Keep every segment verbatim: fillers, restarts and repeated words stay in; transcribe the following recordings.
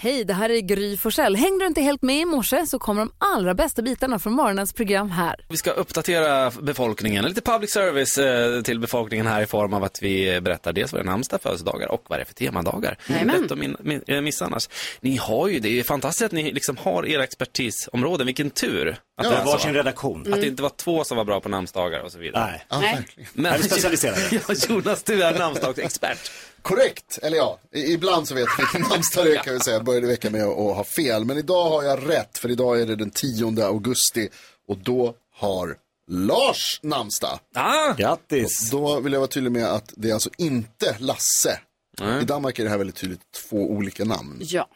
Hej, det här är Gry Forssell. Hängde du inte helt med i morse så kommer de allra bästa bitarna från morgonens program här. Vi ska uppdatera befolkningen, lite public service eh, till befolkningen här i form av att vi berättar dels vad det är namnsdag, födelsedagar och vad det är för temadagar. Lätt om min, min, jag missar annars. Ni har ju, det är fantastiskt att ni liksom har era expertisområden, vilken tur. Att ja, det var sin redaktion. Mm. Att det inte var två som var bra på namnsdagar och så vidare. Nej, ja, Nej. Men är vi specialiserade? Ja, Jonas, du är namnsdagsexpert. Korrekt, eller ja, ibland så vet jag vilken namnsdag det kan vi säga. Jag började veckan med att ha fel, men idag har jag rätt, för idag är det den tionde augusti och då har Lars namnsdag. Ah, grattis! Och då vill jag vara tydlig med att det är alltså inte Lasse. Mm. I Danmark är det här väldigt tydligt två olika namn. Ja.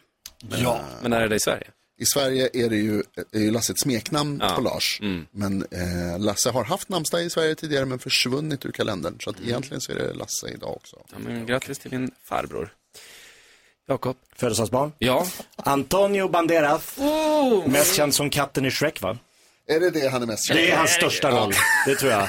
Men, ja. Men när är det i Sverige? I Sverige är det ju, är ju Lasse ett smeknamn ja. på Lars. Mm. Men eh, Lasse har haft namnsdag i Sverige tidigare men försvunnit ur kalendern. Så att mm. egentligen så är det Lasse idag också. Ja, men grattis till din farbror. Jakob. Födelsedagsbarn. Ja. Antonio Bandera. Oh. Mest känd som katten i Shrek, va? Är det det han är mest känd? Det är hans största roll, det tror jag.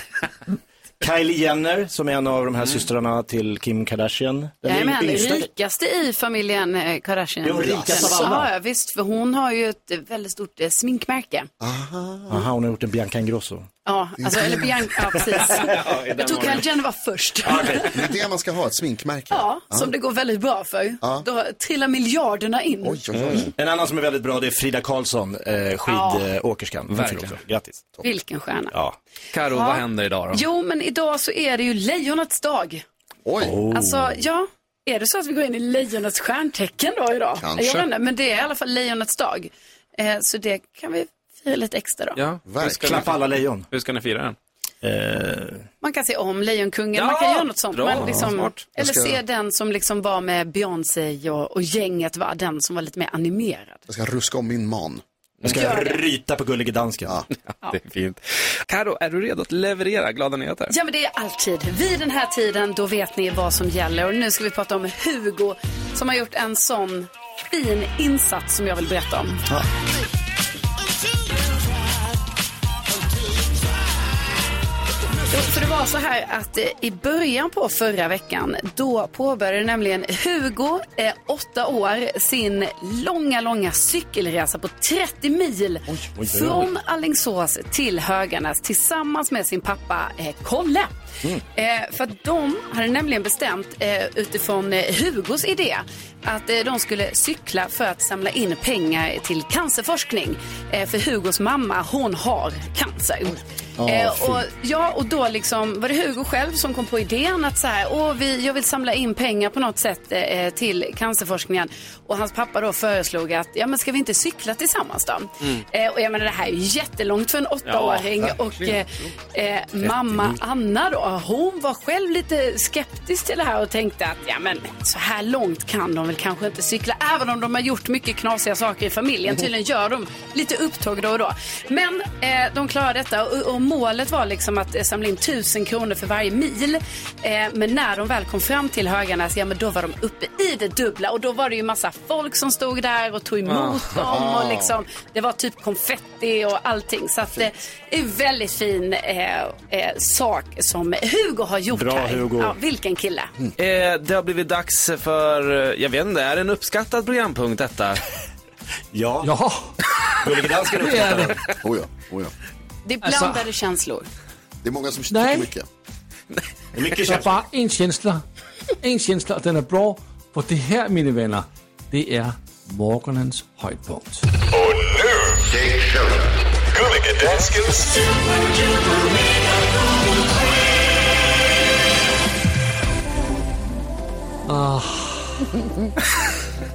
Kylie Jenner, som är en av de här mm. systrarna till Kim Kardashian. Den ja, rikaste i familjen Kardashian. Jo, rikaste av alla. Ja, visst, för hon har ju ett väldigt stort sminkmärke. Aha, Aha hon har gjort en Bianca Ingrosso. Ja, alltså, eller Bianca, ja, precis. Ja, jag tror Kylie Jenner var först. Ja, det, det är det man ska ha, ett sminkmärke. Ja, ja. Som det går väldigt bra för. Ja. Då trillar miljarderna in. Oj, oj, oj. Mm. En annan som är väldigt bra, det är Frida Karlsson, eh, skidåkerskan. Ja. Verkligen. Grattis. Topp. Vilken stjärna. Ja. Karo, ja. Vad händer idag då? Jo, men idag så är det ju Lejonets dag. Oj. Oh. Alltså, ja. Är det så att vi går in i Lejonets stjärntecken då idag? Kanske. Jag vet inte, men det är i alla fall Lejonets dag. Eh, så det kan vi... Det är lite extra då. Ja, klappa alla lejon. Hur ska ni fira den? Eh... Man kan se om Lejonkungen. Ja! Man kan göra något sånt. Man liksom, ja, eller ska... se den som liksom var med Beyoncé och, och gänget, var den som var lite mer animerad. Jag ska ruska om min man. Jag ska Gör ryta det. På gullig danska. Ja. Ja, det är fint. Karo, är du redo att leverera glada nyheter? Ja, men det är alltid. Vid den här tiden, då vet ni vad som gäller. Och nu ska vi prata om Hugo som har gjort en sån fin insats som jag vill berätta om. Ja. För det var så här att i början på förra veckan då påbörjade nämligen Hugo, eh, åtta år, sin långa, långa cykelresa på trettio mil oj, oj, från Alingsås till Höganäs tillsammans med sin pappa eh, Kolle. Mm. Eh, för att de hade nämligen bestämt eh, utifrån eh, Hugos idé att eh, de skulle cykla för att samla in pengar till cancerforskning. Eh, för Hugos mamma, hon har cancer. Oh, eh, och, ja, och då liksom var det Hugo själv som kom på idén att så här, åh, vi, jag vill samla in pengar på något sätt eh, till cancerforskningen. Och hans pappa då föreslog att, ja men ska vi inte cykla tillsammans då? Mm. Eh, och jag menar, det här är jättelångt för en åttaåring. Ja, och eh, eh, mamma Anna då, hon var själv lite skeptisk till det här och tänkte att ja, men så här långt kan de väl kanske inte cykla, även om de har gjort mycket knasiga saker i familjen. Tydligen gör de lite upptåg då och då. Men eh, de klarade detta och, och målet var liksom att eh, samla in tusen kronor för varje mil. Eh, men när de väl kom fram till Höganäs, ja men då var de uppe i det dubbla och då var det ju massa folk som stod där och tog emot oh. dem och liksom, det var typ konfetti och allting. Så att det eh, är väldigt fin eh, eh, sak som Hugo har gjort. Bra, här. Hugo. Ja, vilken kille. Mm. Eh, det har blivit dags för, jag vet inte, är det en uppskattad programpunkt detta? Ja. Jaha. Gullig danska uppskattad. Oh ja, oh ja. Det är blandade alltså, känslor. Det är många som tycker mycket. Det är mycket känslor. Bara en känsla. En känsla, den är bra. För det här, mina vänner, det är morgonens höjdpunkt. Och nu, det är show. Gulliga danskens Ah.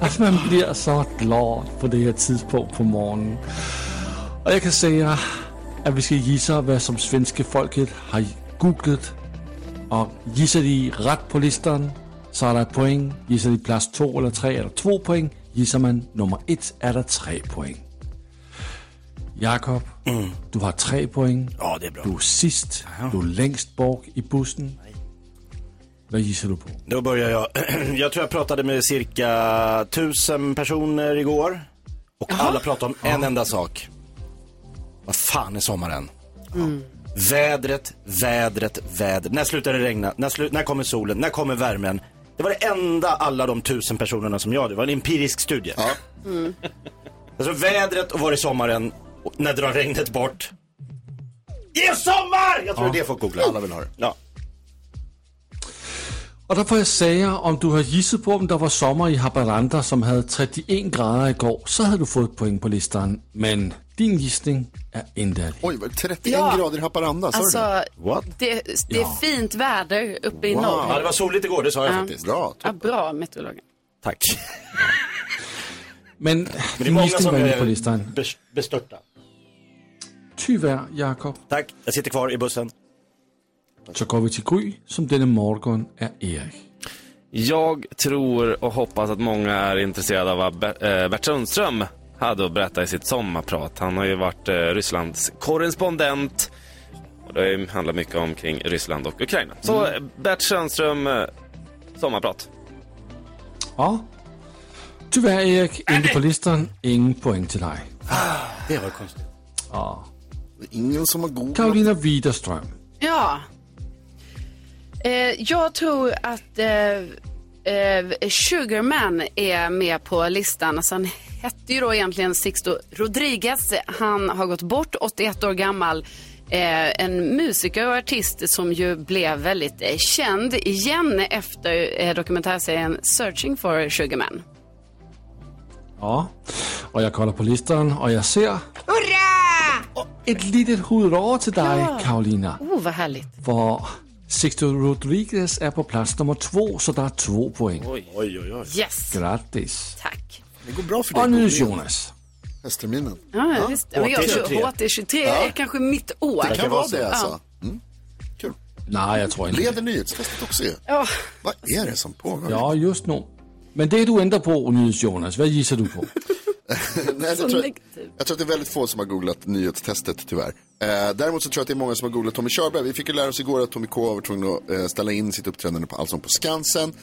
Att man blir så glad på det här tidspunkt på morgonen. Och jag kan säga att vi ska gissa vad som svenska folket har googlat. Och gissar de rätt på listan så är det poäng. Gissar de plats två eller tre är det två poäng. Gissar man nummer ett är det tre poäng. Jakob, mm. du har tre poäng. Ja, det är bra. Du är sist. Aha. Du är längst bak i bussen. Vad gissar du på? Då börjar jag. Jag tror jag pratade med cirka tusen personer igår. Och aha. alla pratade om ja. en enda sak. Vad fan är sommaren? Mm. Vädret, vädret, vädret. När slutar det regna? När, slu- när kommer solen? När kommer värmen? Det var det enda alla de tusen personerna som jag hade. Det var en empirisk studie. Ja. Mm. Alltså vädret och var i sommaren, när drar regnet bort? I sommar! Jag tror ja. Det får googla, alla vill ha det. Ja. Och där får jag säga, om du har gissat på om det var sommar i Haparanda som hade trettioen grader igår, så hade du fått poäng på listan. Men din gissning är inte ärlig. Oj, trettioen ja. Grader i Haparanda, sa alltså, du det? Det, det är ja. Fint väder uppe i wow. norr. Ja, det var soligt igår, det sa jag ja. Faktiskt. Bra, ja, bra meteorologen. Tack. Men, Men det är många som är bestörta. Tyvärr, Jakob. Tack, jag sitter kvar i bussen. Så går vi till Gry, som denna morgon är Erik. Jag tror och hoppas att många är intresserade av vad Bert Sundström hade att berätta i sitt sommarprat. Han har ju varit Rysslands korrespondent. Och det handlar mycket om kring Ryssland och Ukraina. Så mm. Bert Sundström, sommarprat. Ja. Tyvärr Erik, inte på listan. Ingen poäng till dig. Det var konstigt. Ja. Ingen som har god. Carolina Widerström. Ja. Eh, jag tror att eh, eh, Sugarman är med på listan. Alltså han hette ju då egentligen Sixto Rodriguez. Han har gått bort, åttioett år gammal. Eh, en musiker och artist som ju blev väldigt eh, känd igen efter eh, dokumentärserien Searching for Sugarman. Ja, och jag kollar på listan och jag ser... Hurra! Ett litet hurra till dig, ja. Carolina. Oh, vad härligt. För... Sixto Rodriguez är på plats nummer två, så det är två poäng. Oj, oj, oj. Yes. Grattis. Tack. Det går bra för dig. Och nu Jonas. Höstterminen. Ja, ja, visst. Men jag tror H T tjugotre ja. Är kanske mitt år. Det kan, det kan vara det, alltså. Ja. Mm. Kul. Nej, jag tror inte. Leder nyhetsfestet också ju. Ja. Vad är det som pågår? Ja, just nu. Men det du ändrar på, Nyhets Jonas, vad gissar du på? Nej, jag, tror, jag tror att det är väldigt få som har googlat nyhetstestet tyvärr. eh, Däremot så tror jag att det är många som har googlat Tommy Körberg. Vi fick ju lära oss igår att Tommy K var tvungen att eh, ställa in sitt uppträdande på Allsång på Skansen.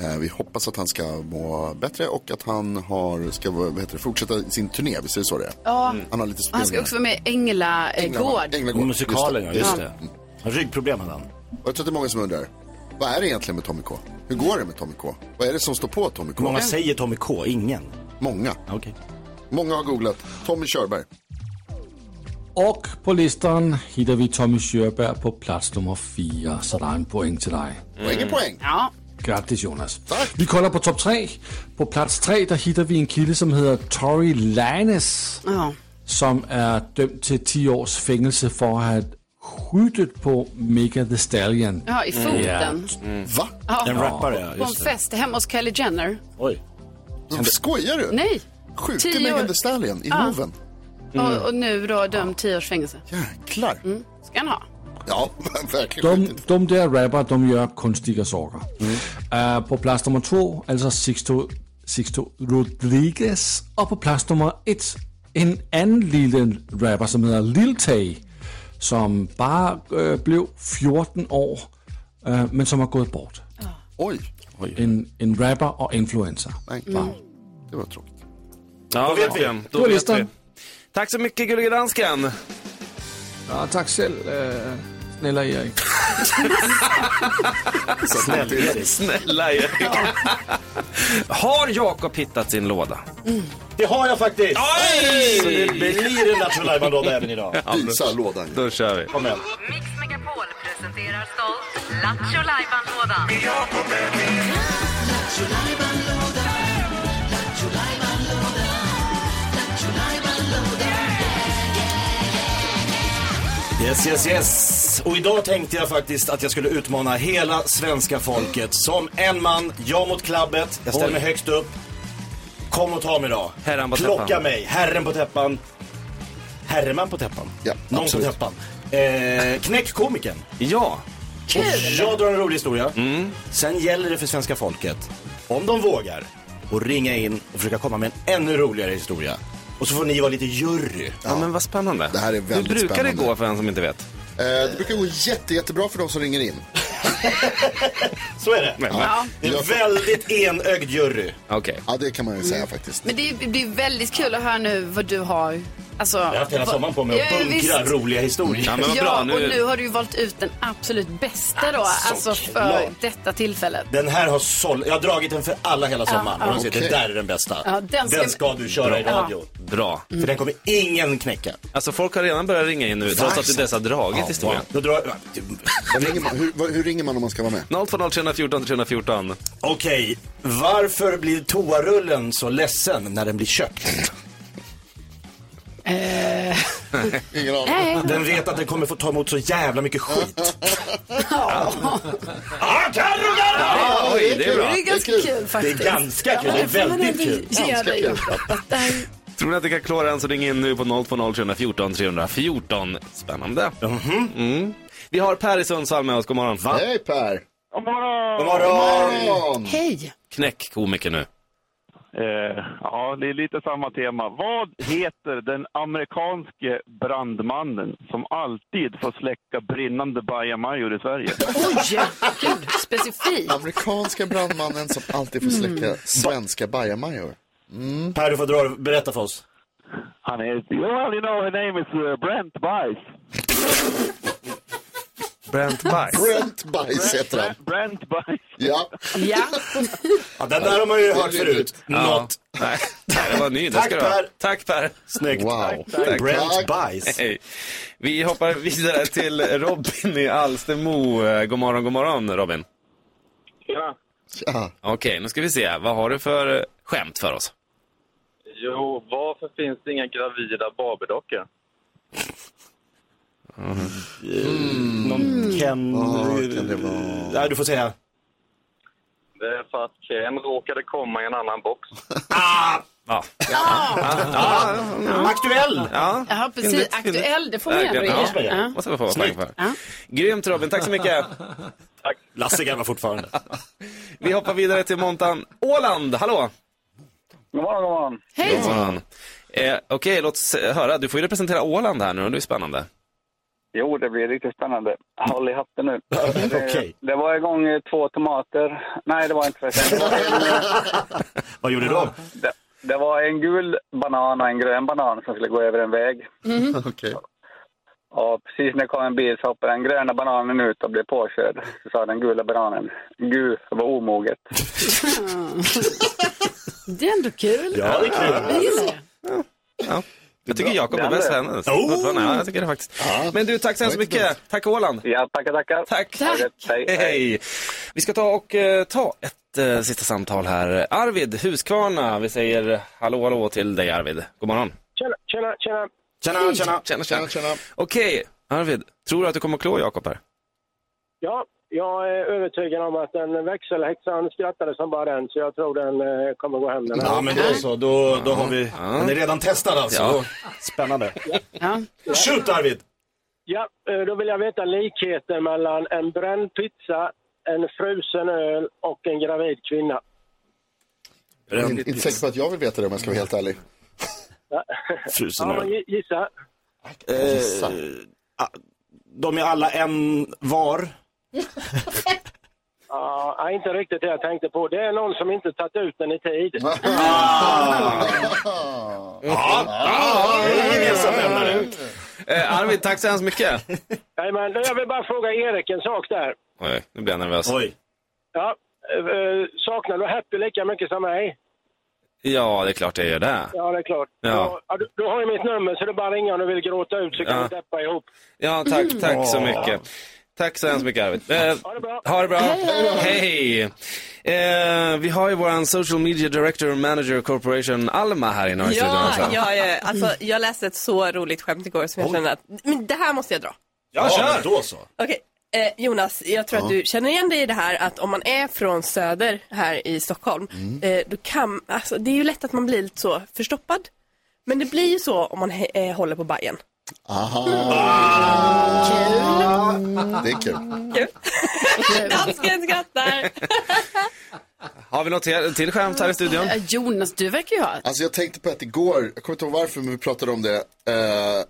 eh, Vi hoppas att han ska må bättre och att han har, ska vad heter det, fortsätta sin turné, vi säger så det är. Ja. Han har lite han ska också vara med i Ängla, eh, Änglagård, Änglagård. Musikalen, just det, just det. Ja. Ryggproblem hade han. Och jag tror att det är många som undrar, vad är det egentligen med Tommy K? Hur går det med Tommy K? Vad är det som står på Tommy K? Många säger Tommy K, ingen. Många. Okay. Många har googlat Tommy Körberg. Och på listan hittar vi Tommy Körberg på plats nummer fyra. Så det är en poäng till dig. Poäng mm. poäng. Ja. Grattis Jonas. Tack. Vi kollar på topp tre. På plats tre där hittar vi en kille som heter Tory Lanez. Ja. Som är dömd till tio års fängelse för att ha skjutit på Megan Thee Stallion. Ja, i foten. Mm. Mm. Va? Ja. En rappare, ja. På en fest hemma hos Kylie Jenner. Oj. Kan du... Skojar du? Nej. Skjuter Megan Thee Stallion i hoven. Mm. Och, och nu då dömd tio års fängelse. Jäklar. Mm. Ska han ha? Ja, verkligen. De, de där rappare, de gör konstiga saker. Mm. Uh, på plats nummer två, alltså Sixto, Sixto Rodriguez. Och på plats nummer ett, en annan liten rapper som heter Lil Tay. Som bara uh, blev fjorton år, uh, men som har gått bort. Oh. Oj. Oj. En, en rapper och influencer. Mm. Wow. Det var tråkigt. Ja, vet vi. Då vet vi. Vet vi. Tack så mycket, gulliga dansken. Ja, tack själv. Eh, snälla Erik. snälla Erik. Snälla Erik. Ja. Har Jakob hittat sin låda? Mm. Det har jag faktiskt. Oj! Så det blir en nationalmanlåda även idag. Visa ja, lådan. Då kör vi. Kom igen. Mix Megapol presenterar stolt Lattjo-lajban-lådan. Lattjo-lajban-lådan. Yes, yes, yes. Och idag tänkte jag faktiskt att jag skulle utmana hela svenska folket som en man, jag mot klabbet. Jag ställer Oj. Mig högst upp. Kom och ta mig idag. Herren på Klocka täppan. Mig, herren på täppan. Herreman på täppan. Ja, någon på täppan. eh, Knäck komikern. Ja. Och jag drar en rolig historia. Mm. Sen gäller det för svenska folket, om de vågar, och ringa in och försöka komma med en ännu roligare historia. Och så får ni vara lite jury. Ja, ja, men vad spännande. Det här är väldigt hur brukar spännande. Det gå för en som inte vet? Eh, det brukar gå jätte, jättebra för de som ringer in. Så är det. Ja. Ja. Det är en väldigt enögd jury. Okej. Okay. Ja, det kan man ju säga mm. faktiskt. Men det, det är väldigt kul att höra nu vad du har. alltså, jag har haft hela sommaren på mig att bunkra visst. roliga historier. Ja, men vad bra, nu... och nu har du valt ut den absolut bästa då, alltså, alltså för klar. detta tillfället. Den här har sålt, jag har dragit den för alla hela sommaren. Ja, ja. Och de säger, det där är den bästa. Ja, den, ska... den ska du köra bra. i radio. Ja. Bra. Mm. För den kommer ingen knäcka. Alltså folk har redan börjat ringa in nu, trots att du dess har dragit ja, historien. Då drar... ringer man, hur, hur ringer man om man ska vara med? noll två noll tre ett fyra tre ett fyra. Okej, varför blir toarullen så ledsen när den blir köpt? Eh. Ingen aning. Den vet att den kommer få ta emot så jävla mycket skit. Ja. Ah, ja, oj, det är bra. Det är ganska kul faktiskt. Det är ganska kul, det är väldigt kul. Ganska kul. Tror ni att det kan klara en så ring in nu på noll två noll tre ett fyra tre ett fyra. Spännande. Mm-hmm. Mm. Vi har Per i Sundsvall med oss, god morgon. Va? Hej Per. God morgon. God morgon. Hej. Knäck komiker nu. Eh, ja, det är lite samma tema. Vad heter den amerikanske brandmannen som alltid får släcka brinnande bajamajor i Sverige? Oj, gud, specifikt. Amerikanska brandmannen som alltid får släcka mm. svenska bajamajor. Mm. Per, du får dra, berätta för oss. Han är, well, you know, his name is uh, Brent Bajs. Brent Bajs. Brent Bajs heter han. Brent Bajs. Ja. Ja. Ja, den där har man ju hört förut. Något. Nej, det var ny. Tack Per. Tack Per. Snyggt. Wow. Tack, tack. Brent Bajs. Hej. Vi hoppar vidare till Robin i Alstermo. God morgon, god morgon Robin. Ja. Ja. Okej, nu ska vi se. Vad har du för skämt för oss? Jo, varför finns det inga gravida Barbie-dockor? Mm. Mm. Någon Ken... Oh, kan det vara... Nej, du får säga. Det är för att Ken råkade komma i en annan box. Ah! Ja. Ja. Ah! Ah! Ah! Aktuell! Ja, ah, precis. Aktuell, det får jag med. Vad ska vi få poäng för? Ah. Grymt Robin, tack så mycket. Tack. Lasse gammal fortfarande. Vi hoppar vidare till Montan. Åland, hallå! God morgon, god morgon. Hej! God morgon. Eh, Okej, okay, låt oss höra. Du får ju representera Åland här nu, och det är spännande. Jo, det blir riktigt spännande. Håll i hatten nu. Det, okay. det var igång två tomater. Nej, det var inte för det var en, vad gjorde du då? Det, det var en gul banan och en grön banan som skulle gå över en väg. Mm. Okej. Okay. Och precis när det kom en bil så hoppade den gröna bananen ut och blev påkörd. Så sa den gula bananen, gud, det var omoget. Det är ändå kul. Ja, det är kul. Ja. Ja. Jag tycker Jakob är bäst henne. Oh! Jag tycker det faktiskt. Ja. Men du, tack så hemskt mycket. Tack Åland. Ja, tackar, tackar. Tack. Tack. Hej, hej. Hej. Vi ska ta och uh, ta ett uh, sista samtal här. Arvid, Huskvarna. Vi säger hallå, hallå till dig Arvid. God morgon. Tjena, tjena, tjena. Tjena, tjena, tjena, tjena, tjena. Okej, Arvid. Tror du att du kommer att klå Jakob här? Ja, jag är övertygad om att den växelhäxan skrattade som bara den, så jag tror den eh, kommer gå hem den här. Ja, men då så, då, då har vi... Ja. Den är redan testad alltså. Ja. Spännande. Ja. Shoot, Arvid! Ja, då vill jag veta likheten mellan en bränd pizza, en frusen öl och en gravid kvinna. Jag inte säker på att jag vill veta det om jag ska vara helt ärlig. Ja. Frusen öl. Ja, men gissa. Eh, gissa. De är alla en var... Ja, uh, inte riktigt det jag tänkte på. Det är någon som inte tagit ut den i tid. Ja, det är Arvid, tack så hemskt mycket. Nej, men jag vill bara fråga Erik en sak där. Oj, nu blir jag nervös. Oj. Ja, uh, saknar du Happy lika mycket som mig? Ja, det är klart jag gör det. Ja, det är klart. Ja. Ja, du, du har ju mitt nummer så du bara ringer om du vill gråta ut så kan ja. du deppa ihop. Ja, tack, tack mm. så mycket. Tack så hemskt mycket Arvid. Eh, ha det bra. Ha det bra. Hej. Hej. Eh, vi har ju våran social media director manager corporation Alma här i Norrköping. Ja, ja, ja. Alltså, jag läste ett så roligt skämt igår som jag oh. kände att men det här måste jag dra. Ja, ja kör. Då så. Okej. Eh, Jonas, jag tror ja. att du känner igen dig i det här att om man är från söder här i Stockholm, mm. eh, då kan, alltså, det är ju lätt att man blir lite så förstoppad. Men det blir ju så om man he- håller på Bajen. Aha. Kul. Det är kul. Kul. Dansken skrattar. Har vi något till skämt här i studion? Jonas, du verkar ju ha. Alltså jag tänkte på att igår, jag kommer inte ihåg varför men vi pratade om det. Eh,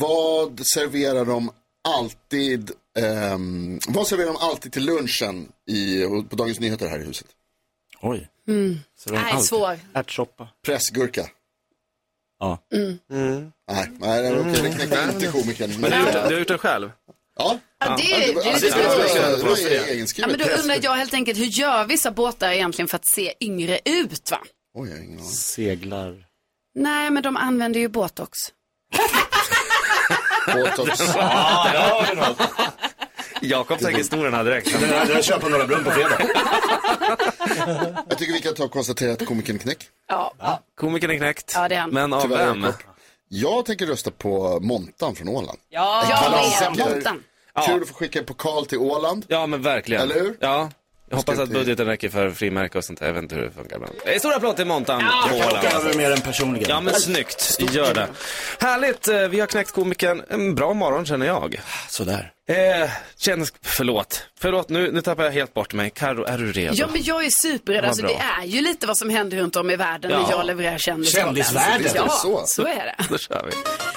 vad serverar de alltid eh, vad serverar de alltid till lunchen i, på Dagens Nyheter här i huset? Oj. Mm. Nej, svår. Ärtsoppa. Pressgurka. Ja. Mm. Mm. Nej, nej, nej, okej, det knäcker inte komikern. Men du har gjort den själv? Ja. Ja, det är, ja, det är ju ja, men då undrar jag helt enkelt, hur gör vissa båtar egentligen för att se yngre ut, va? Oj, jag har ingen aning. Seglar. Nej, men de använder ju botox. Botox. Ja, det har vi något. Jakob tänker storen här direkt. Den här, den köper några brunn på fredag. Jag tycker vi kan ta och konstatera att komikern knäck. Ja, ja. Komikern är knäckt. Ja, det är han. Men av vem? Jag tänker rösta på Montan från Åland. Ja, jag med Montan. Ja. Kul att få skicka en pokal till Åland. Ja, men verkligen. Eller hur? Ja. Jag hoppas att budgeten räcker för frimärke och sånt där. Jag vet inte hur det funkar bland. Det är stora plåt till Montan. Ja, jag kan åka över mer än personligen. Ja, men snyggt. Gör det. Härligt. Vi har knäckt komikern. En bra morgon känner jag. Sådär. Eh, känns, förlåt. Förlåt, nu, nu tappar jag helt bort mig. Karo, är du redo? Ja, men jag är superredo. Alltså, det är ju lite vad som händer runt om i världen ja. När jag levererar kändisvärlden. Kändisvärlden? Ja, så. så är det. Då kör vi.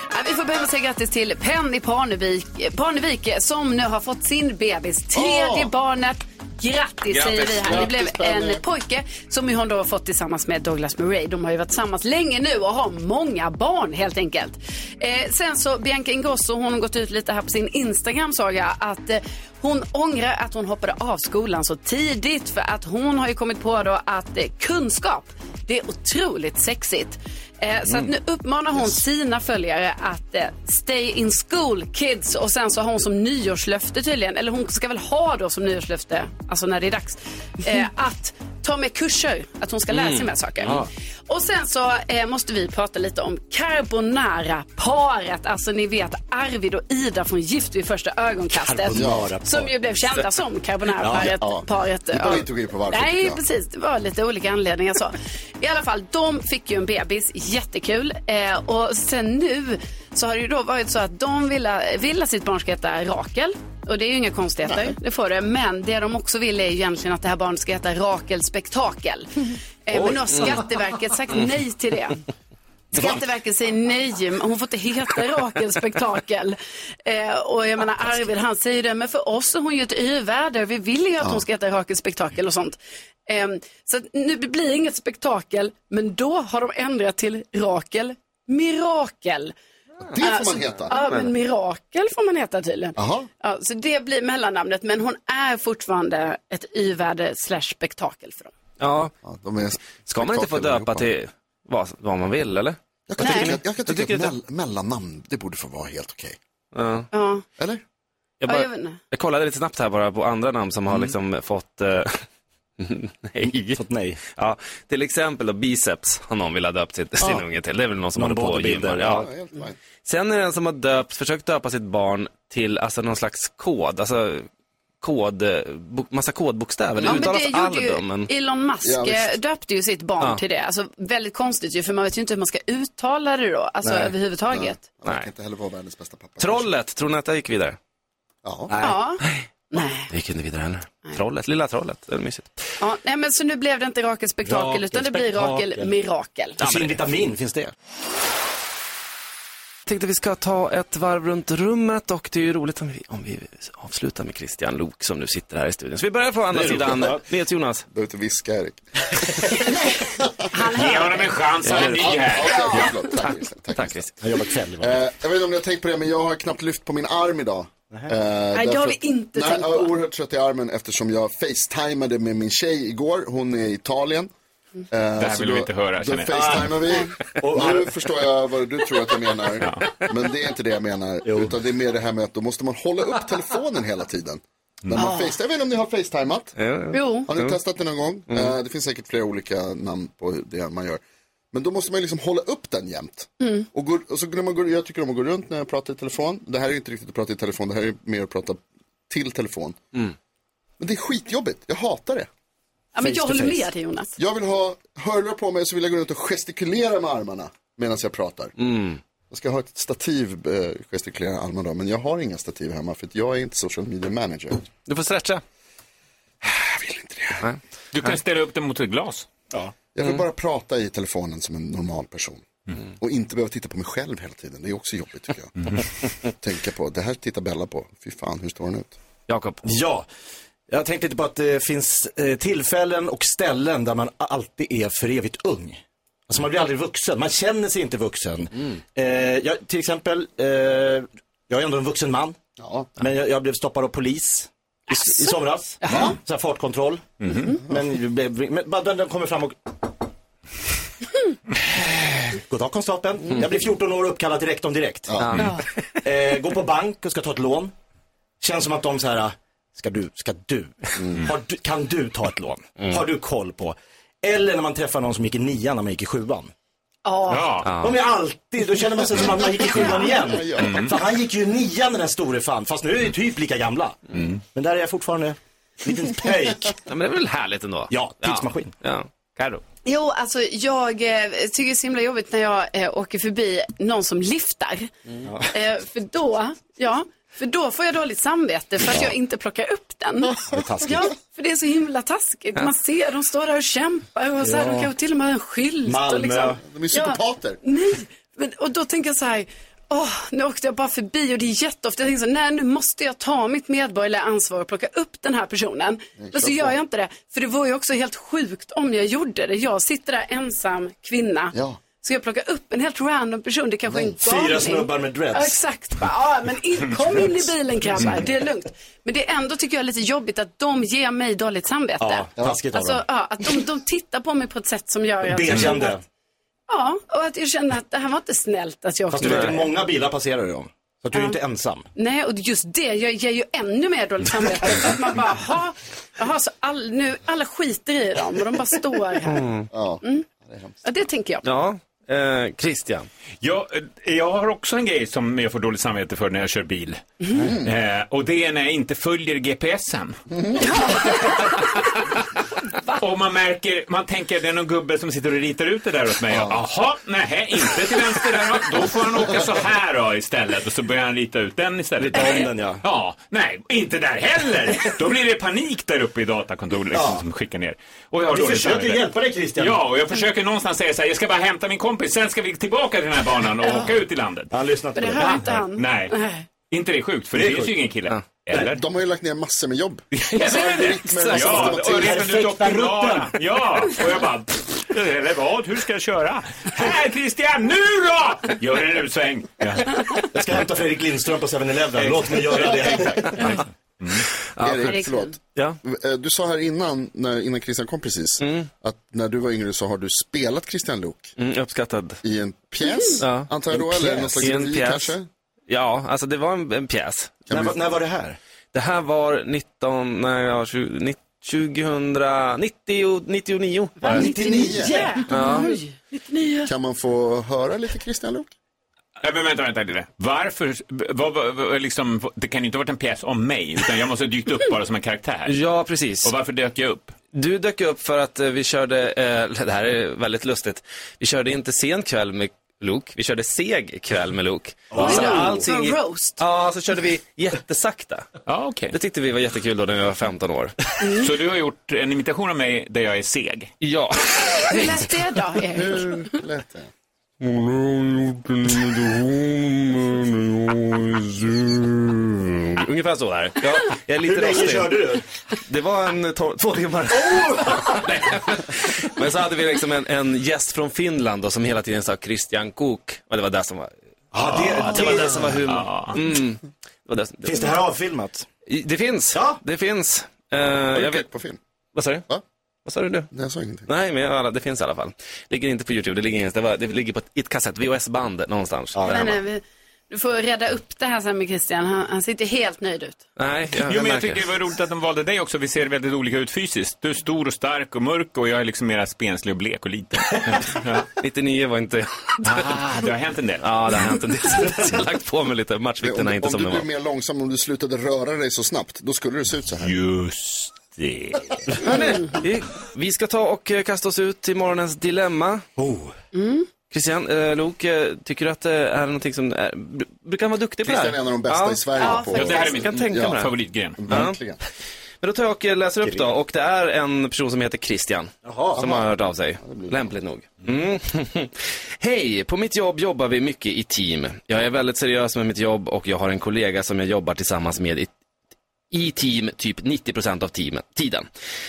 Ja, vi får behöva säga grattis till Penn i Parnevik, Parnevik som nu har fått sin bebis. Tredje oh. barnet. Grattis, säger vi här. Det blev en pojke som hon då har fått tillsammans med Douglas Murray. De har ju varit tillsammans länge nu och har många barn helt enkelt. Eh, sen så Bianca Ingrosso, hon har gått ut lite här på sin Instagram, sa jag, att eh, hon ångrar att hon hoppade av skolan så tidigt, för att hon har ju kommit på då att eh, kunskap, det är otroligt sexigt. Eh, så mm. att nu uppmanar hon yes. sina följare att eh, stay in school kids. Och sen så har hon som nyårslöfte tydligen, eller hon ska väl ha då som nyårslöfte, alltså när det är dags, eh, att ta med kurser, att hon ska lära sig mm. med saker. Ja. Och sen så eh, måste vi prata lite om Carbonara-paret. Alltså ni vet Arvid och Ida från Gift vid första ögonkastet, som ju blev kända som Carbonara-paret. Ja, ja. Paret, ja. På varför, nej, ja. Precis. Det var lite olika anledningar så. I alla fall, de fick ju en bebis. Jättekul. Eh, och sen nu så har det ju då varit så att de ville, ville att sitt barn ska heta Rakel. Och det är ju inga konstigheter, nej. Det får det. Men det de också vill är ju egentligen att det här barnet ska heta Rakel spektakel. eh, Men nu har Skatteverket sagt nej till det. Skatteverket säger nej, hon får inte heta Rakel spektakel. eh, Och jag menar Arvid, han säger det, men för oss är hon ju ett y-värde. Vi vill ju att hon ska heta Rakel spektakel och sånt. Um, så nu blir det inget spektakel, men då har de ändrat till Rakel Mirakel. Det får man uh, så, heta. Ja, men Mirakel får man heta tydligen. Aha. Uh, så det blir mellannamnet, men hon är fortfarande ett y-värde slash spektakel för dem. Ja, ja de är ska man inte få döpa till vad, vad man vill, eller? Jag kan, tycka, jag, jag kan tycka jag att, att mell- mellannamn, det borde få vara helt okej. Okay. Ja. Uh. Uh. Eller? Jag, bara, uh, jag, jag kollade lite snabbt här bara på andra namn som mm. har liksom fått... Uh, nej. Fått nej. Ja, till exempel då biceps har någon vill ha döpt sitt, sin ja. Unge till. Det är väl någon som någon håller på och gymmar. Ja. Ja, sen är det en som har döpt, försökt döpa sitt barn till alltså, någon slags kod. Alltså kod, bo, massa kodbokstäver. Ja, det men det album. Ju, Elon Musk ja, döpte ju sitt barn ja. Till det. Alltså väldigt konstigt ju, för man vet ju inte hur man ska uttala det då. Alltså nej. Överhuvudtaget. Nej. Jag kan inte heller vara världens bästa pappa. Trollet, tror ni att det gick vidare? Ja. Nej. Ja. Nej. Det gick inte vidare heller. Trollet, lilla trollet, det är mysigt. Ja, nej, men så nu blev det inte Rakel spektakel, Rakel, utan det blir Rakel spektakel. Mirakel. Ja, men vitamin finns det. Jag tänkte vi ska ta ett varv runt rummet, och det är ju roligt om vi, om vi avslutar med Kristian Luuk som nu sitter här i studion. Så vi börjar på andra sidan. Vet Jonas? Du är inte viska, Erik. Han ger honom en chans att bli här. Ja, tack, tack, tack. Jag jobbar kväll. Eh, jag vet inte om ni har tänkt på det, men jag har knappt lyft på min arm idag. Uh, nej, jag vill inte tänka. Jag är oerhört trött i armen eftersom jag facetimade med min tjej igår. Hon är i Italien. Mm. Uh, det här vill då, vi inte höra. Då facetimar ah. vi. Och nu förstår jag vad du tror att jag menar. Ja. Men det är inte det jag menar. Jo. Utan det är mer det här med att då måste man hålla upp telefonen hela tiden. Mm. När man face... Jag vet inte om ni har facetimat. Jo. jo. Har ni jo. testat det någon gång? Mm. Uh, det finns säkert flera olika namn på det man gör. Men då måste man liksom hålla upp den jämt. Mm. Och, går, och så när man går, jag tycker om att gå runt när jag pratar i telefon. Det här är ju inte riktigt att prata i telefon. Det här är mer att prata till telefon. Mm. Men det är skitjobbigt. Jag hatar det. Ja, men jag håller med dig, Jonas. Jag vill ha hörlurar på mig, så vill jag gå runt och gestikulera med armarna medan jag pratar. Mm. Jag ska ha ett stativ äh, gestikulera med armarna då. Men jag har inga stativ hemma för att jag är inte social media manager. Du får stretcha. Jag vill inte det. Nej. Du kan Nej. ställa upp det mot ett glas. Ja. Jag vill mm. bara prata i telefonen som en normal person. Mm. Och inte behöva titta på mig själv hela tiden. Det är också jobbigt, tycker jag. Mm. Tänka på, det här tittar Bella på. Fy fan, hur står den ut? Jakob. Ja, jag tänkte lite på att det finns tillfällen och ställen där man alltid är för evigt ung. Alltså man blir aldrig vuxen, man känner sig inte vuxen. Mm. eh, jag, Till exempel, eh, jag är ändå en vuxen man. Ja. Men jag, jag blev stoppad av polis i, i somras. Ja. Så här fartkontroll. Mm-hmm. Men, men bara den kommer fram och god dag konstapeln. Mm. Jag blev fjorton år och uppkallad till rektorn direkt. Ja. Ja. Eh, går på bank och ska ta ett lån. Känns som att de så här, ska du, ska du? Mm. Har du, kan du ta ett lån? Mm. Har du koll på? Eller när man träffar någon som gick i nian när man gick i sjuan. Ja. Ja. De är alltid, då känner man sig som att man gick i sjuan igen. Mm. För han gick ju i nian den där store fan, fast nu är det typ lika gamla. Mm. Men där är jag fortfarande liten pöjk. Ja, men det är väl härligt ändå. Ja, tidsmaskin. Ja, Karo. Jo, alltså jag eh, tycker det är så himla jobbigt när jag eh, åker förbi någon som liftar. Mm. Eh, för då, ja, för då får jag dåligt samvete för att jag inte plockar upp den. Det är taskigt. Ja, för det är så himla taskigt. Ja. Man ser, de står där och kämpar och så här, ja. De kan till och med ha en skylt. Malmö, och liksom, de är psykopater. Ja, nej, men, och då tänker jag så här, åh, nu åkte jag bara förbi och det är jätteofta. Jag tänker så, nej, nu måste jag ta mitt medborgerliga ansvar och plocka upp den här personen. Men så gör jag inte det. För det var ju också helt sjukt om jag gjorde det. Jag sitter där ensam kvinna. Ja. Så jag plockar upp en helt random person. Det kanske inte är en fyra snubbar med dreads. Ja, exakt. Ja, men in, kom in i bilen grabbar. Det är lugnt. Men det är ändå tycker jag lite jobbigt att de ger mig dåligt samvete. Ja, taskigt av dem. Alltså, ja, att de, de tittar på mig på ett sätt som gör jag... Bekände. Ja, och att jag känner att det här var inte snällt att jag... Fast du vet, många bilar passerar ju dem. Så att du är ju inte ensam. Nej, och just det, jag ger ju ännu mer dåligt samvete. Så att man bara, jaha, jaha, så all, nu, alla skiter i dem och de bara står här. Mm. Mm. Ja, det tänker jag. Ja, eh, Kristian. Jag, jag har också en grej som jag får dåligt samvete för när jag kör bil. Mm. Eh, och det är när jag inte följer G P S-en. Mm. Och man märker, man tänker det är någon gubbe som sitter och ritar ut det där åt mig. Jaha, ja. Nej, inte till vänster där. Då får han åka så här då istället. Och så börjar han rita ut den istället. Rita om den, ja. Ja, nej, inte där heller. Då blir det panik där uppe i datakontoret liksom, ja. Som skickar ner. Och jag du försöker hjälpa dig, Kristian. Ja, och jag försöker någonstans säga så här, jag ska bara hämta min kompis. Sen ska vi tillbaka till den här banan och ja. Åka ut i landet. Han lyssnar på det. Det hör inte han. Nej, nej. Inte det är sjukt, för det, det finns ju ingen kille. Ja. Eller? De har ju lagt ner massor med jobb. Ja, det är det. Ja, och redan du doktorna. Ja, och jag bara... Pff, eller vad? Hur ska jag köra? Här, Kristian, nu då! Gör en utsväng. Ja. Jag ska hämta Fredrik Lindström på sju eleven. Låt mig göra det. Mm. Ja, Erik, förlåt. Ja. Du sa här innan, när, innan Kristian kom precis, mm. att när du var yngre så har du spelat Kristian Luuk. Mm, uppskattad. I en pjäs, mm. ja. Antar jag då, eller något slags liv kanske? Ja, alltså det var en, en pjäs. När, vi... när var det här? Det här var nitton när jag tjugo nittionio. Va? nittionio. Ja. nittionio. Kan man få höra lite Kristian Luuk? Ja, men vänta, vänta, det. Varför var, var, var, liksom, det kan ju inte ha varit en pjäs om mig, utan jag måste ha dykt upp bara som en karaktär. Ja, precis. Och varför dök jag upp? Du dök upp för att vi körde eh, det här är väldigt lustigt. Vi körde inte sen kväll med Luke. Vi körde seg kväll med Luke. Wow. Så allting... roast. Ja, så körde vi jättesakta. Ja, okay. Det tyckte vi var jättekul då när jag var femton år. Mm. Så du har gjort en imitation av mig där jag är seg? Ja. Hur lät det då, Erik? Hur lät det? Ungefär så där. Ja, jag är lite rostig. Hur länge körde du? Det var en to- två timmar. Men så hade vi liksom en, en gäst från Finland då, som hela tiden sa Kristian Kuk. Men det var det som var... Ah, det, det var det som var humor. Mm. Finns det här avfilmat? Det finns. Ja. Det finns. Uh, jag vet på film. Vad sa du? Va? Vad sa du nu? Nej, jag sa ingenting. Nej, men det finns i alla fall. Det ligger inte på YouTube, det ligger, inte, det var, det ligger på ett, ett kassett, V H S-band någonstans. Ja, nej, nej, vi, du får reda upp det här sen med Kristian. Han, han ser inte helt nöjd ut. Nej, jag, jo, men jag tycker det var roligt att de valde dig också. Vi ser väldigt olika ut fysiskt. Du är stor och stark och mörk och jag är liksom mera spenslig och blek och liten. nittionio var inte... ah, det har hänt en del. Ja, det har hänt en del. Jag har lagt på mig lite. Matchvikten är inte om som den var. Om du blev mer långsam, om du slutade röra dig så snabbt, då skulle det se ut så här. Just det. Hörrni, vi ska ta och kasta oss ut till morgonens dilemma. Oh. Mm. Kristian eh, Luuk, tycker du att det är någonting som är, brukar han vara duktig på det här? Kristian är en av de bästa ja. I Sverige ja, på. Ja, det här är min kan tänka ja, favoritgren. Verkligen. Ja. Men då tar jag och läser upp då. Och det är en person som heter Kristian. Jaha, som aha. har hört av sig. Ja, lämpligt nog. Mm. Hej, på mitt jobb jobbar vi mycket i team. Jag är väldigt seriös med mitt jobb och jag har en kollega som jag jobbar tillsammans med i i team typ nittio procent av team, tiden.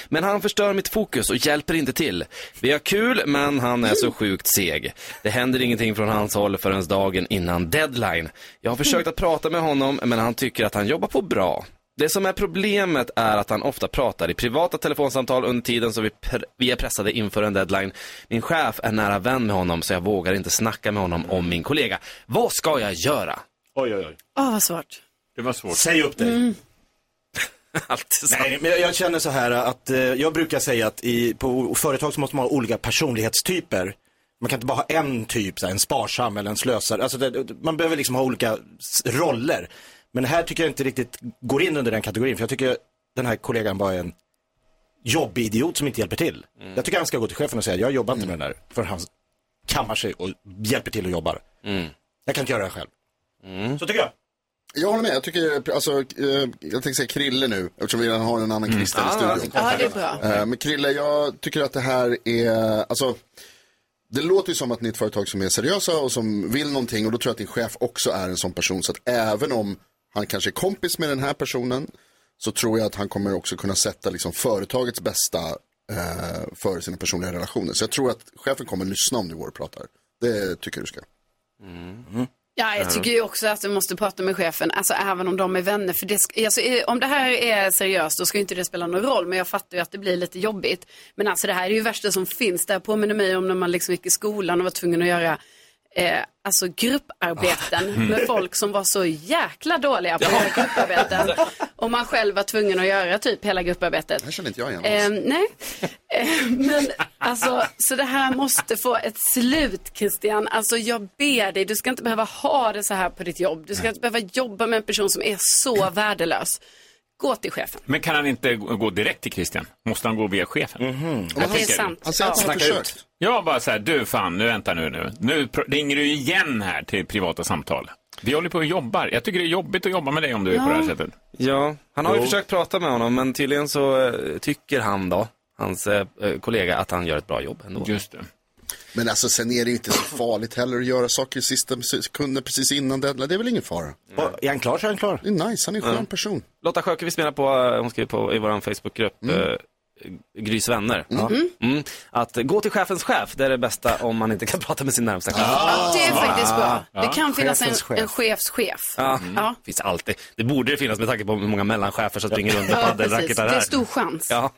Men han förstör mitt fokus och hjälper inte till. Vi har kul, men han är så sjukt seg. Det händer ingenting från hans håll förrän dagen innan deadline. Jag har försökt att prata med honom, men han tycker att han jobbar på bra. Det som är problemet är att han ofta pratar i privata telefonsamtal under tiden som vi, pre- vi är pressade inför en deadline. Min chef är nära vän med honom så jag vågar inte snacka med honom om min kollega. Vad ska jag göra? Oj, oj, oj. Åh, oh, vad svårt. Det var svårt. Säg upp dig. Mm. Nej, men jag känner så här att eh, jag brukar säga att i, på företag så måste man ha olika personlighetstyper. Man kan inte bara ha en typ, så här, en sparsam eller en slösare. Alltså det, man behöver liksom ha olika roller. Men här tycker jag inte riktigt går in under den kategorin. För jag tycker den här kollegan bara är en jobbidiot som inte hjälper till. Mm. Jag tycker han ska gå till chefen och säga jag jobbar inte mm. med den där. För han kammar sig och hjälper till och jobbar. Mm. Jag kan inte göra det själv. Mm. Så tycker jag. Jag håller med. Jag tycker, alltså, jag tänkte säga Krille nu. Eftersom vi redan har en annan kristen mm. i studion. Ja, det är bra. Men Krille, jag tycker att det här är... Alltså, det låter ju som att ni är ett företag som är seriösa och som vill någonting. Och då tror jag att din chef också är en sån person. Så att även om han kanske är kompis med den här personen så tror jag att han kommer också kunna sätta liksom företagets bästa eh, för sina personliga relationer. Så jag tror att chefen kommer lyssna om du går och pratar. Det tycker du ska. Mm. Mm. Ja, jag tycker ju också att du måste prata med chefen, alltså även om de är vänner. För det, alltså, om det här är seriöst, då ska ju inte det spela någon roll. Men jag fattar ju att det blir lite jobbigt. Men alltså det här är ju värsta som finns. Det här påminner mig om när man liksom gick i skolan och var tvungen att göra... Eh, alltså grupparbeten mm. med folk som var så jäkla dåliga på ja. grupparbeten och man själv var tvungen att göra typ hela grupparbetet. Det känner inte jag igen. Eh, nej, eh, men alltså så det här måste få ett slut, Kristian. Alltså jag ber dig, du ska inte behöva ha det så här på ditt jobb. Du ska inte behöva jobba med en person som är så värdelös. Gå till chefen. Men kan han inte gå direkt till Kristian? Måste han gå via chefen? Mm-hmm. Jag det är sant. Han säger att han har försökt. Jag bara så här, du fan, nu väntar nu nu. Nu ringer du igen här till privata samtal. Vi håller på och jobbar. Jag tycker det är jobbigt att jobba med dig om du ja. är på det här sättet. Ja, han har ju jo. försökt prata med honom, men tydligen så äh, tycker han då, hans äh, kollega, att han gör ett bra jobb ändå. Just det. Men alltså sen är det ju inte så farligt heller att göra saker i sista sekunden precis innan deadline. Det är väl ingen fara. Mm. Är han klar så är han klar. Det är nice, han är en skön mm. person. Lotta Sjökvist menar på, hon skriver på i vår Facebookgrupp mm. eh, Grys vänner. Mm. Mm. Mm. Att gå till chefens chef, det är det bästa om man inte kan prata med sin närmsta chef. Ah. Det är faktiskt bra. Det kan finnas en, chef. en chefschef. Ja. Mm. Ja. Finns alltid. Det borde det finnas med tanke på hur många mellanchefer som springer runt med paddelracket. Ja, det är stor chans. Ja.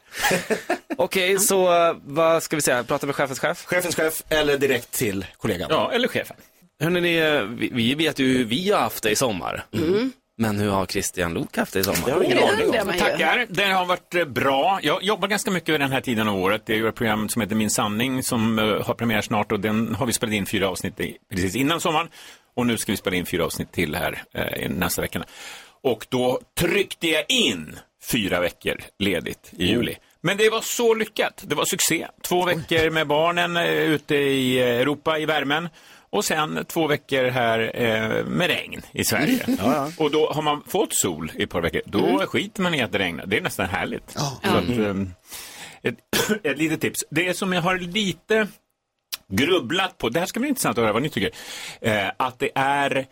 Okej, okay, så vad ska vi säga? Prata med chefens chef? Chefens chef eller direkt till kollegan. Ja, eller chefen. Hörrni, vi vet ju hur vi har haft det i sommar. Mm. Men hur har Kristian Luuk haft det i sommar? Oh, det det Tackar, det har varit bra. Jag jobbar ganska mycket vid den här tiden av året. Det är ett program som heter Min sanning som har premiär snart. Och den har vi spelat in fyra avsnitt i, precis innan sommaren. Och nu ska vi spela in fyra avsnitt till här eh, nästa veckan. Och då tryckte jag in fyra veckor ledigt i juli. Men det var så lyckat. Det var succé. Två veckor med barnen ute i Europa i värmen. Och sen två veckor här eh, med regn i Sverige. Mm. Ja, ja. Och då har man fått sol i ett par veckor. Då mm. skiter man i att det regnar. Det är nästan härligt. Oh. Så att, um, ett, ett litet tips. Det som jag har lite grubblat på. Det här ska bli intressant att höra vad ni tycker. Eh, att det är...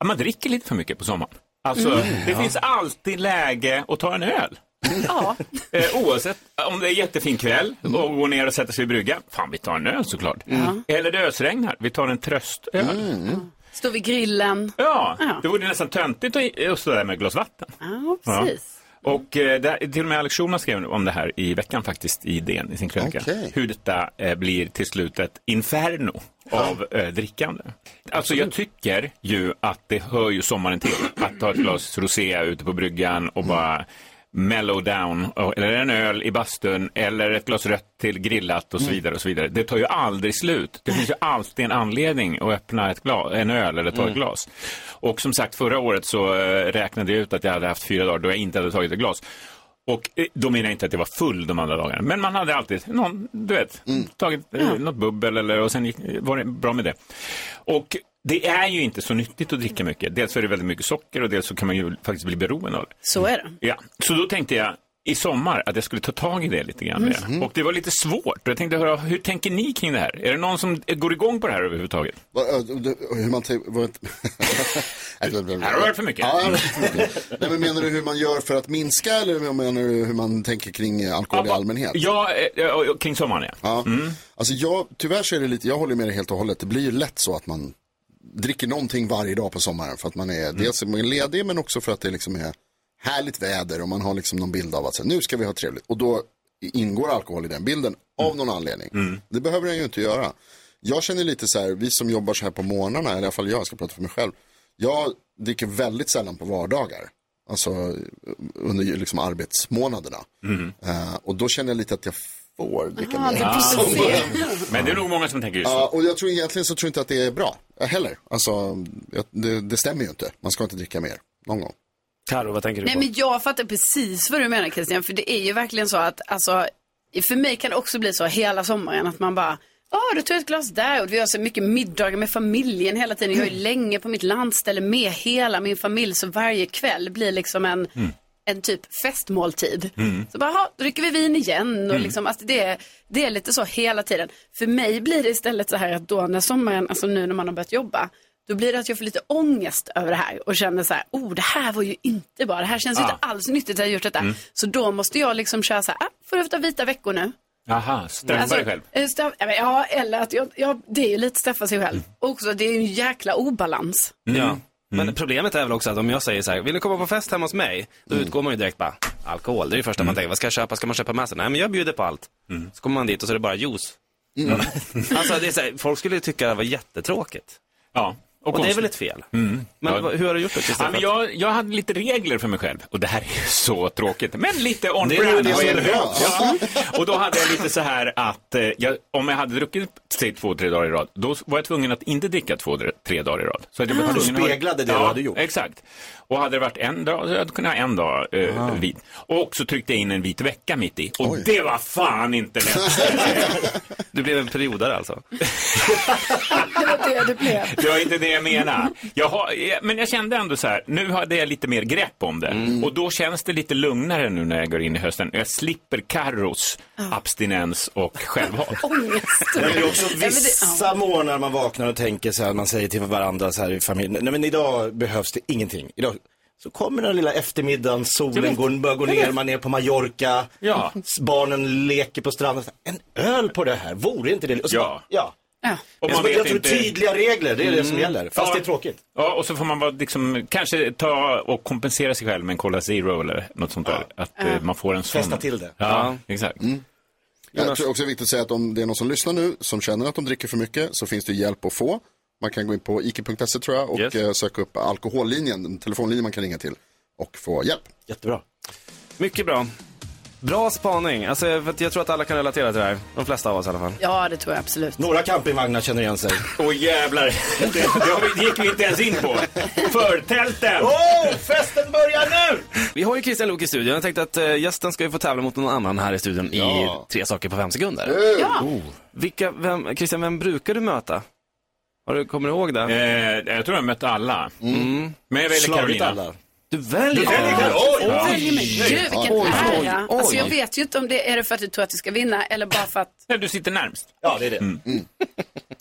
Att man dricker lite för mycket på sommaren. Alltså, mm. det ja. finns alltid läge att ta en öl. Ja. eh, oavsett om det är jättefin kväll mm. och går ner och sätter sig i brygga, fan vi tar en öl såklart. Mm. Eller det ösregnar, vi tar en tröstöl. Mm. Står vid grillen. Ja, ja. Det vore nästan töntigt att stå där med ett glas vatten. Ja, precis. Ja. Och eh, där, till och med Alex Schulman skrev om det här i veckan faktiskt i D N i sin krönika. Okay. Hur detta eh, blir till slut ett inferno av eh, drickande. Alltså jag tycker ju att det hör ju sommaren till att ta ett glas rosé ute på bryggan och bara... mellow down, eller en öl i bastun eller ett glas rött till grillat och så vidare och så vidare. Det tar ju aldrig slut. Det finns ju alltid en anledning att öppna ett glas, en öl eller ta ett glas. Och som sagt, förra året så räknade jag ut att jag hade haft fyra dagar då jag inte hade tagit ett glas. Och då menar jag inte att det var full de andra dagarna. Men man hade alltid någon, du vet, tagit mm. något bubbel eller, och sen var det bra med det. Och det är ju inte så nyttigt att dricka mycket. Dels är det väldigt mycket socker och dels så kan man ju faktiskt bli beroende av det. Så är det. Ja, så då tänkte jag, i sommar att jag skulle ta tag i det lite grann. Mm. Och det var lite svårt. Jag tänkte höra, hur tänker ni kring det här? Är det någon som går igång på det här överhuvudtaget? Hur man tänker... Det har varit för mycket. Nej, men menar du hur man gör för att minska, eller menar du hur man tänker kring alkohol i allmänhet? Ja, kring sommaren, ja. Mm. Alltså jag, tyvärr så är det lite, jag håller med det helt och hållet. Det blir ju lätt så att man dricker någonting varje dag på sommaren för att man är mm. dels är man ledig, men också för att det liksom är härligt väder och man har liksom någon bild av att så här, nu ska vi ha trevligt. Och då ingår alkohol i den bilden mm. av någon anledning. Mm. Det behöver den ju inte göra. Jag känner lite så här, vi som jobbar så här på morgnarna, eller i alla fall jag ska prata för mig själv. Jag dricker väldigt sällan på vardagar. Alltså under liksom arbetsmånaderna. Mm. Uh, och då känner jag lite att jag får dricka mer. Ah, men det är nog många som tänker just så. Uh, och jag tror egentligen så tror jag inte att det är bra heller. Alltså det, det stämmer ju inte. Man ska inte dricka mer någon gång. Karo, vad tänker du på? Nej, men jag fattar precis vad du menar, Kristian. För det är ju verkligen så att alltså, för mig kan det också bli så hela sommaren att man bara, ja oh, då tar jag ett glas där. Och vi har så mycket middagar med familjen hela tiden. Jag är mm. länge på mitt landställe med hela min familj. Så varje kväll blir liksom en, mm. en typ festmåltid. Mm. Så bara, ja, dricker vi vin igen. Och mm. liksom, alltså det, är, det är lite så hela tiden. För mig blir det istället så här att då när sommaren, alltså nu när man har börjat jobba, då blir det att jag får lite ångest över det här och känner så här, oh det här var ju inte bra, det här känns ah. inte alls nyttigt att jag har gjort detta. Mm. Så då måste jag liksom köra så här, ah, får du ta vita veckor nu? Aha, straffa alltså, dig själv. Straff, ja, eller att jag, jag, det är ju lite straffa sig själv. Mm. Också, det är ju en jäkla obalans. Mm. Ja, men problemet är väl också att om jag säger så här, vill du komma på fest hemma hos mig? Då mm. utgår man ju direkt bara, alkohol, det är ju första mm. man tänker, vad ska jag köpa? Ska man köpa massa? Nej, men jag bjuder på allt. Mm. Så kommer man dit och så är det bara juice. Mm. Alltså, det är så här, folk skulle ju tycka det var jättetråkigt. Ja. Och, och det är väl ett fel. Mm. Men ja. Hur har du gjort det? Ja, men jag, jag hade lite regler för mig själv. Och det här är så tråkigt. Men lite on-brand. Ja. Och då hade jag lite så här att eh, jag, om jag hade druckit sig två, tre dagar i rad, då var jag tvungen att inte dricka två, tre dagar i rad. Så att jag mm. du speglade det ja, du hade gjort. Exakt. Och hade det varit en dag, så hade jag kunnat ha en dag eh, ah. vit. Och så tryckte jag in en vit vecka mitt i. Och Oj. Det var fan inte lätt. Du blev en periodare alltså. Det var det du blev. Det var inte det jag menar. Jag har, men jag kände ändå så här, nu hade jag lite mer grepp om det. Mm. Och då känns det lite lugnare nu när jag går in i hösten. Jag slipper Carros oh. abstinens och självhat. Ångest. Det är också vissa månader man vaknar och tänker så här, man säger till varandra så här i familjen, nej men idag behövs det ingenting. Idag... Så kommer den lilla eftermiddagen, solen går, börjar gå ner, man är på Mallorca, ja. Barnen leker på stranden. En öl på det här, vore inte det? Och så, ja. ja. ja. Och man så, vet jag tror inte... tydliga regler, det är mm. det som gäller, fast ja. Det är tråkigt. Ja, och så får man bara liksom, kanske ta och kompensera sig själv med en Cola Zero eller något sånt där. Ja. Att ja. Man får en sån. Festa till det. Ja, ja. Exakt. Mm. Jag tror också det är viktigt att säga att om det är någon som lyssnar nu som känner att de dricker för mycket, så finns det hjälp att få. Man kan gå in på ike punkt se tror jag och yes. söka upp alkohollinjen, en telefonlinje man kan ringa till och få hjälp. Jättebra. Mycket bra. Bra spaning. Alltså, jag tror att alla kan relatera till det här. De flesta av oss i alla fall. Ja, det tror jag absolut. Några campingvagnar känner igen sig. Åh oh, jävlar. Det, det gick vi inte ens in på. Förtälten. Åh, oh, festen börjar nu. Vi har ju Kristian Luuk i studion. Jag tänkte att gästen ska ju få tävla mot någon annan här i studion ja. I tre saker på fem sekunder. Mm. Ja. Oh. Vilka, vem, Kristian, vem brukar du möta? Har du, kommer du ihåg det? Eh, jag tror jag mött alla. Mm. Men jag väljer Carolina. Alla. Du väljer Carolina? Ja. Du väljer mig. Gud, vilken oj, ära. Oj, oj. Alltså jag vet ju inte om det är det för att du tror att du ska vinna eller bara för att... Nej, du sitter närmst. Ja, det är det. Mm. Mm.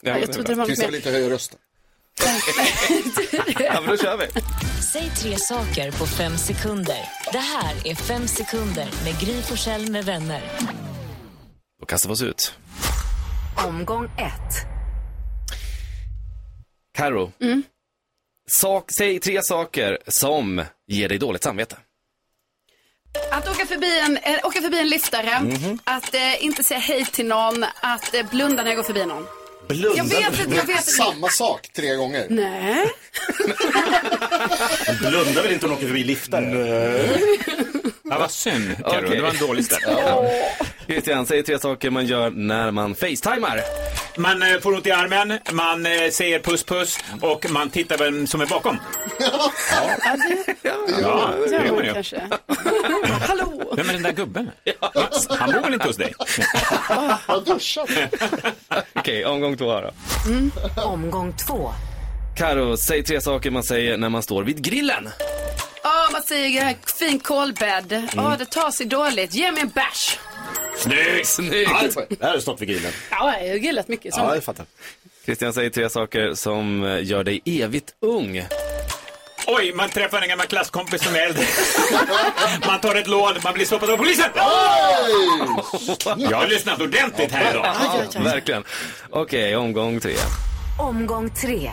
Ja, jag trodde det var Kristian vill inte höja rösten. Ja, men då kör vi. Säg tre saker på fem sekunder. Det här är fem sekunder med Gry Forssell med vänner. Då kastar vi oss ut. Omgång ett. Karo, mm. Sak, säg tre saker som ger dig dåligt samvete. Att åka förbi en, äh, åka förbi en liftare, mm-hmm. att äh, inte säga hej till någon, att äh, blunda när jag går förbi någon. Blunda? Jag vet inte, jag vet inte. Samma sak tre gånger. Nej. Blunda väl inte om åker förbi liftare? Nej. Ja, vad synd, Karo. Okay. Det var en dålig start. Ja. Kristian, säg tre saker man gör när man facetimar. Man eh, får ont i armen, man eh, säger puss puss och man tittar vem som är bakom. Ja, ja det gör man ju. Hallå! Vem är den där gubben? Han bor väl inte hos dig? Han duschar. Okej, omgång två då. Mm. Omgång två. Karo, säg tre saker man säger när man står vid grillen. kramat sig i en fin kolbädd. Mm. Ja, det tar sig dåligt. Ge mig en bärs. Snyggt, snyggt. Ja, det här är snart vid grillen. Ja, jag har grillat mycket. Som. Ja, jag fattar. Kristian säger tre saker som gör dig evigt ung. Oj, man träffar en gammal klasskompis som är äldre. Man tar ett lån, man blir stoppad av polisen. Oj! Jag har lyssnat ordentligt här idag. Ja, ja, ja. Verkligen. Okej, okay, omgång tre. Omgång tre.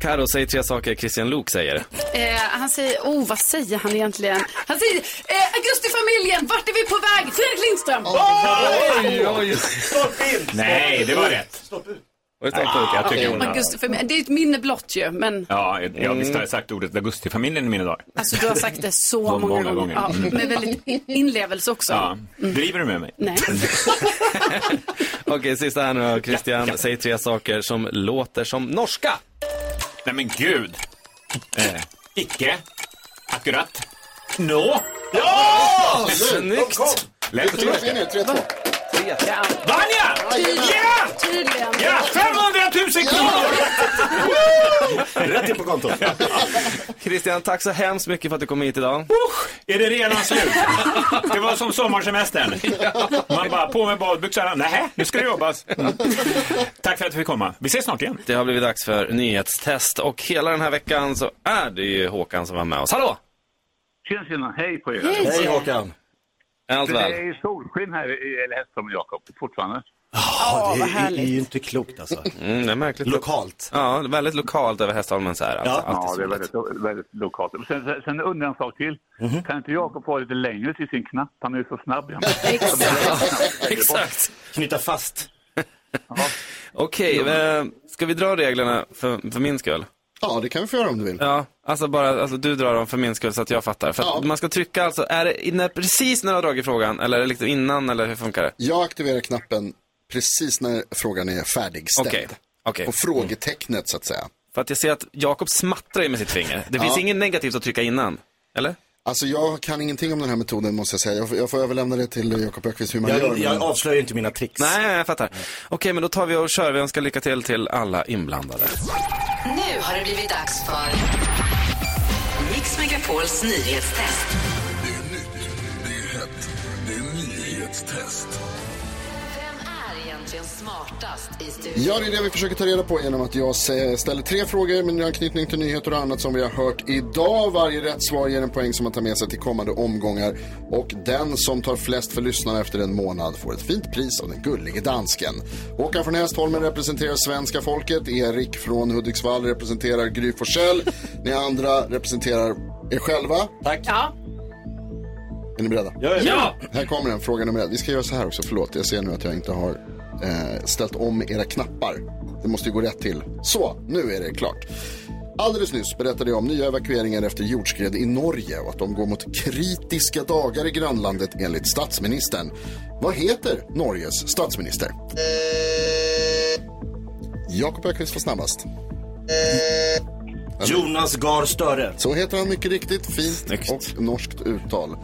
Karo säger tre saker Kristian Luuk säger. Eh, han säger, oh vad säger han egentligen? Han säger, eh, Augustifamiljen, vart är vi på väg? Fredrik Lindström! Oj, oj, oj. Stopp in! Nej, det var rätt. Stopp ut. Ah, okay. Augustifamiljen, det är ett minne blott ju, men... Ja, jag visst har jag sagt ordet Augustifamiljen i mina dagar. Alltså du har sagt det så, så många, många gånger, gånger. Ja, med väldigt inlevelse också. Ja. Mm. Driver du med mig? Nej. Okej, okay, sista här nu Kristian, ja, ja. Säg tre saker som låter som norska. Nej men gud. eh, Icke akkurat. Nå. Ja! Snyggt. Lätt till norska. Ja. Vanja! Tydligen! Ja! Ja, femhundratusen kronor! Rätt in på kontot. Kristian, tack så hemskt mycket för att du kom hit idag. Usch, är det redan slut? Det var som sommarsemestern. Man bara på med badbyxorna. Nej, nu ska det jobbas. Tack för att du fick komma. Vi ses snart igen. Det har blivit dags för nyhetstest. Och hela den här veckan så är det ju Håkan som var med oss. Hallå! Tjena, tjena. Hej på er. Hej, hej Håkan. Det är solskin här i L S som Jakob fortfarande. Ja, det är, är ju inte klokt alltså. Mm, det är märkligt. Lokalt. Ja, väldigt lokalt över Hästholmen så här. Alltså. Ja, ja det är väldigt, väldigt lokalt. Sen, sen undrar jag en sak till. Mm-hmm. Kan inte Jakob få lite längre till sin knapp? Han är ju så snabb. Exakt. Exakt. Knyta fast. Okej, okay, ska vi dra reglerna för, för min skull? Ja, det kan vi få göra om du vill. Ja, alltså bara alltså, du drar dem för min skull så att jag fattar. För ja. Att man ska trycka alltså, är det inne, precis när du har dragit frågan eller liksom innan eller hur funkar det? Jag aktiverar knappen precis när frågan är färdigställd. Okej. Okay. Okay. Och frågetecknet mm. så att säga. För att jag ser att Jakob smattrar i med sitt finger. Det finns ja. Inget negativt att trycka innan, eller? Alltså jag kan ingenting om den här metoden måste jag säga. Jag får, jag får överlämna det till Jakob Ökvist hur man jag, gör. Jag men... avslöjar inte mina tricks. Nej, jag fattar. Okej, okay, men då tar vi och kör. Vi önskar lycka till till alla inblandade. Nu har det blivit dags för Mix Megapols nyhetstest. Det är nytt, det är hett, det är nyhetstest. Vem är egentligen smartast i studion? Ja, det är det vi försöker ta reda på genom att jag ställer tre frågor med anknytning till nyheter och annat som vi har hört idag. Varje rätt svar ger en poäng som man tar med sig till kommande omgångar. Och den som tar flest för lyssnarna efter en månad får ett fint pris av den gullige dansken. Håkan från Hästholmen representerar svenska folket. Erik från Hudiksvall representerar Gry Forssell. Ni andra representerar er själva. Tack. Ja. Är ni beredda? Ja, ja! Här kommer den, fråga nummer ett. Vi ska göra så här också, förlåt. Jag ser nu att jag inte har eh, ställt om era knappar. Det måste ju gå rätt till. Så, nu är det klart. Alldeles nyss berättade jag om nya evakueringar efter jordskred i Norge och att de går mot kritiska dagar i grannlandet enligt statsministern. Vad heter Norges statsminister? Jakob Ökvist var snabbast. Jonas Gahr Støre. Så heter han mycket riktigt, fint och norskt uttal.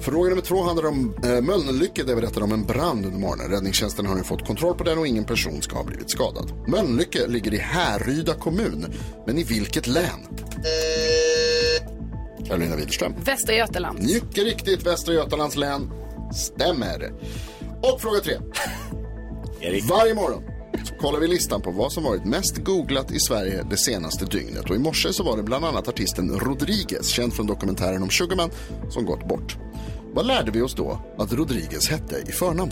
Fråga nummer två handlar om eh, Mölnlycke där vi berättar om en brand under morgonen. Räddningstjänsten har nu fått kontroll på den och ingen person ska ha blivit skadad. Mölnlycke ligger i Härryda kommun, men i vilket län? Carolina Widerström. Västra Götaland. Mycket riktigt, Västra Götalands län. Stämmer. Och fråga tre. Erik. Varje morgon så kollar vi listan på vad som varit mest googlat i Sverige det senaste dygnet. Och i morse så var det bland annat artisten Rodriguez, känd från dokumentären om Sugarman, som gått bort. Vad lärde vi oss då att Rodriguez hette i förnamn?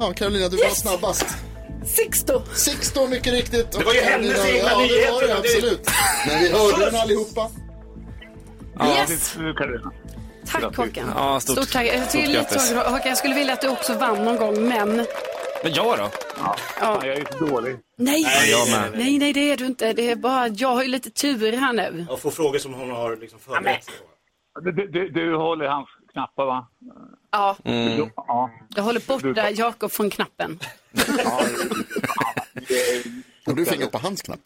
Ja, Carolina, du var yes. snabbast. Sixto. Sixto, mycket riktigt. Det var ju Carolina, hennes egna ja, nyheter. Ja, det var det, absolut. Men vi hörde den allihopa. Yes. Ja, tack, Håkan. Ja, stort, stort tack. Jag, stort lite, Håkan, jag skulle vilja att du också vann någon gång, men... Men jag då? Ja, ja. Jag är ju så dålig. Nej. Nej, jag nej, nej, nej, det är du inte. Det är bara, jag har ju lite tur här nu. Jag får frågor som hon har liksom förberett. Ja, du, du, du håller hans knappar, va? Ja. Mm. Ja. Jag håller borta Jakob från knappen. Ja, har du fingrat på hans knapp?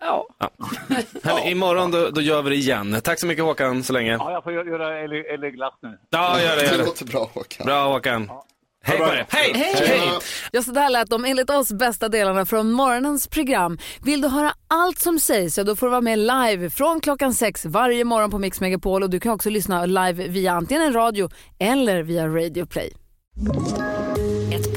Ja. Ja. Hörrni, ja. Imorgon då, då gör vi det igen. Tack så mycket Håkan så länge. Ja, jag får göra eller glatt nu. Ja, gör det. Gör det. Det låter bra Håkan. Bra Håkan. Ja. Hej på er. Hej! Hej! Hej! Ja, så där lät de enligt oss bästa delarna från morgonens program. Vill du höra allt som sägs, så då får du vara med live från klockan sex varje morgon på Mix Megapol. Och du kan också lyssna live via antingen en radio eller via Radio Play. Ett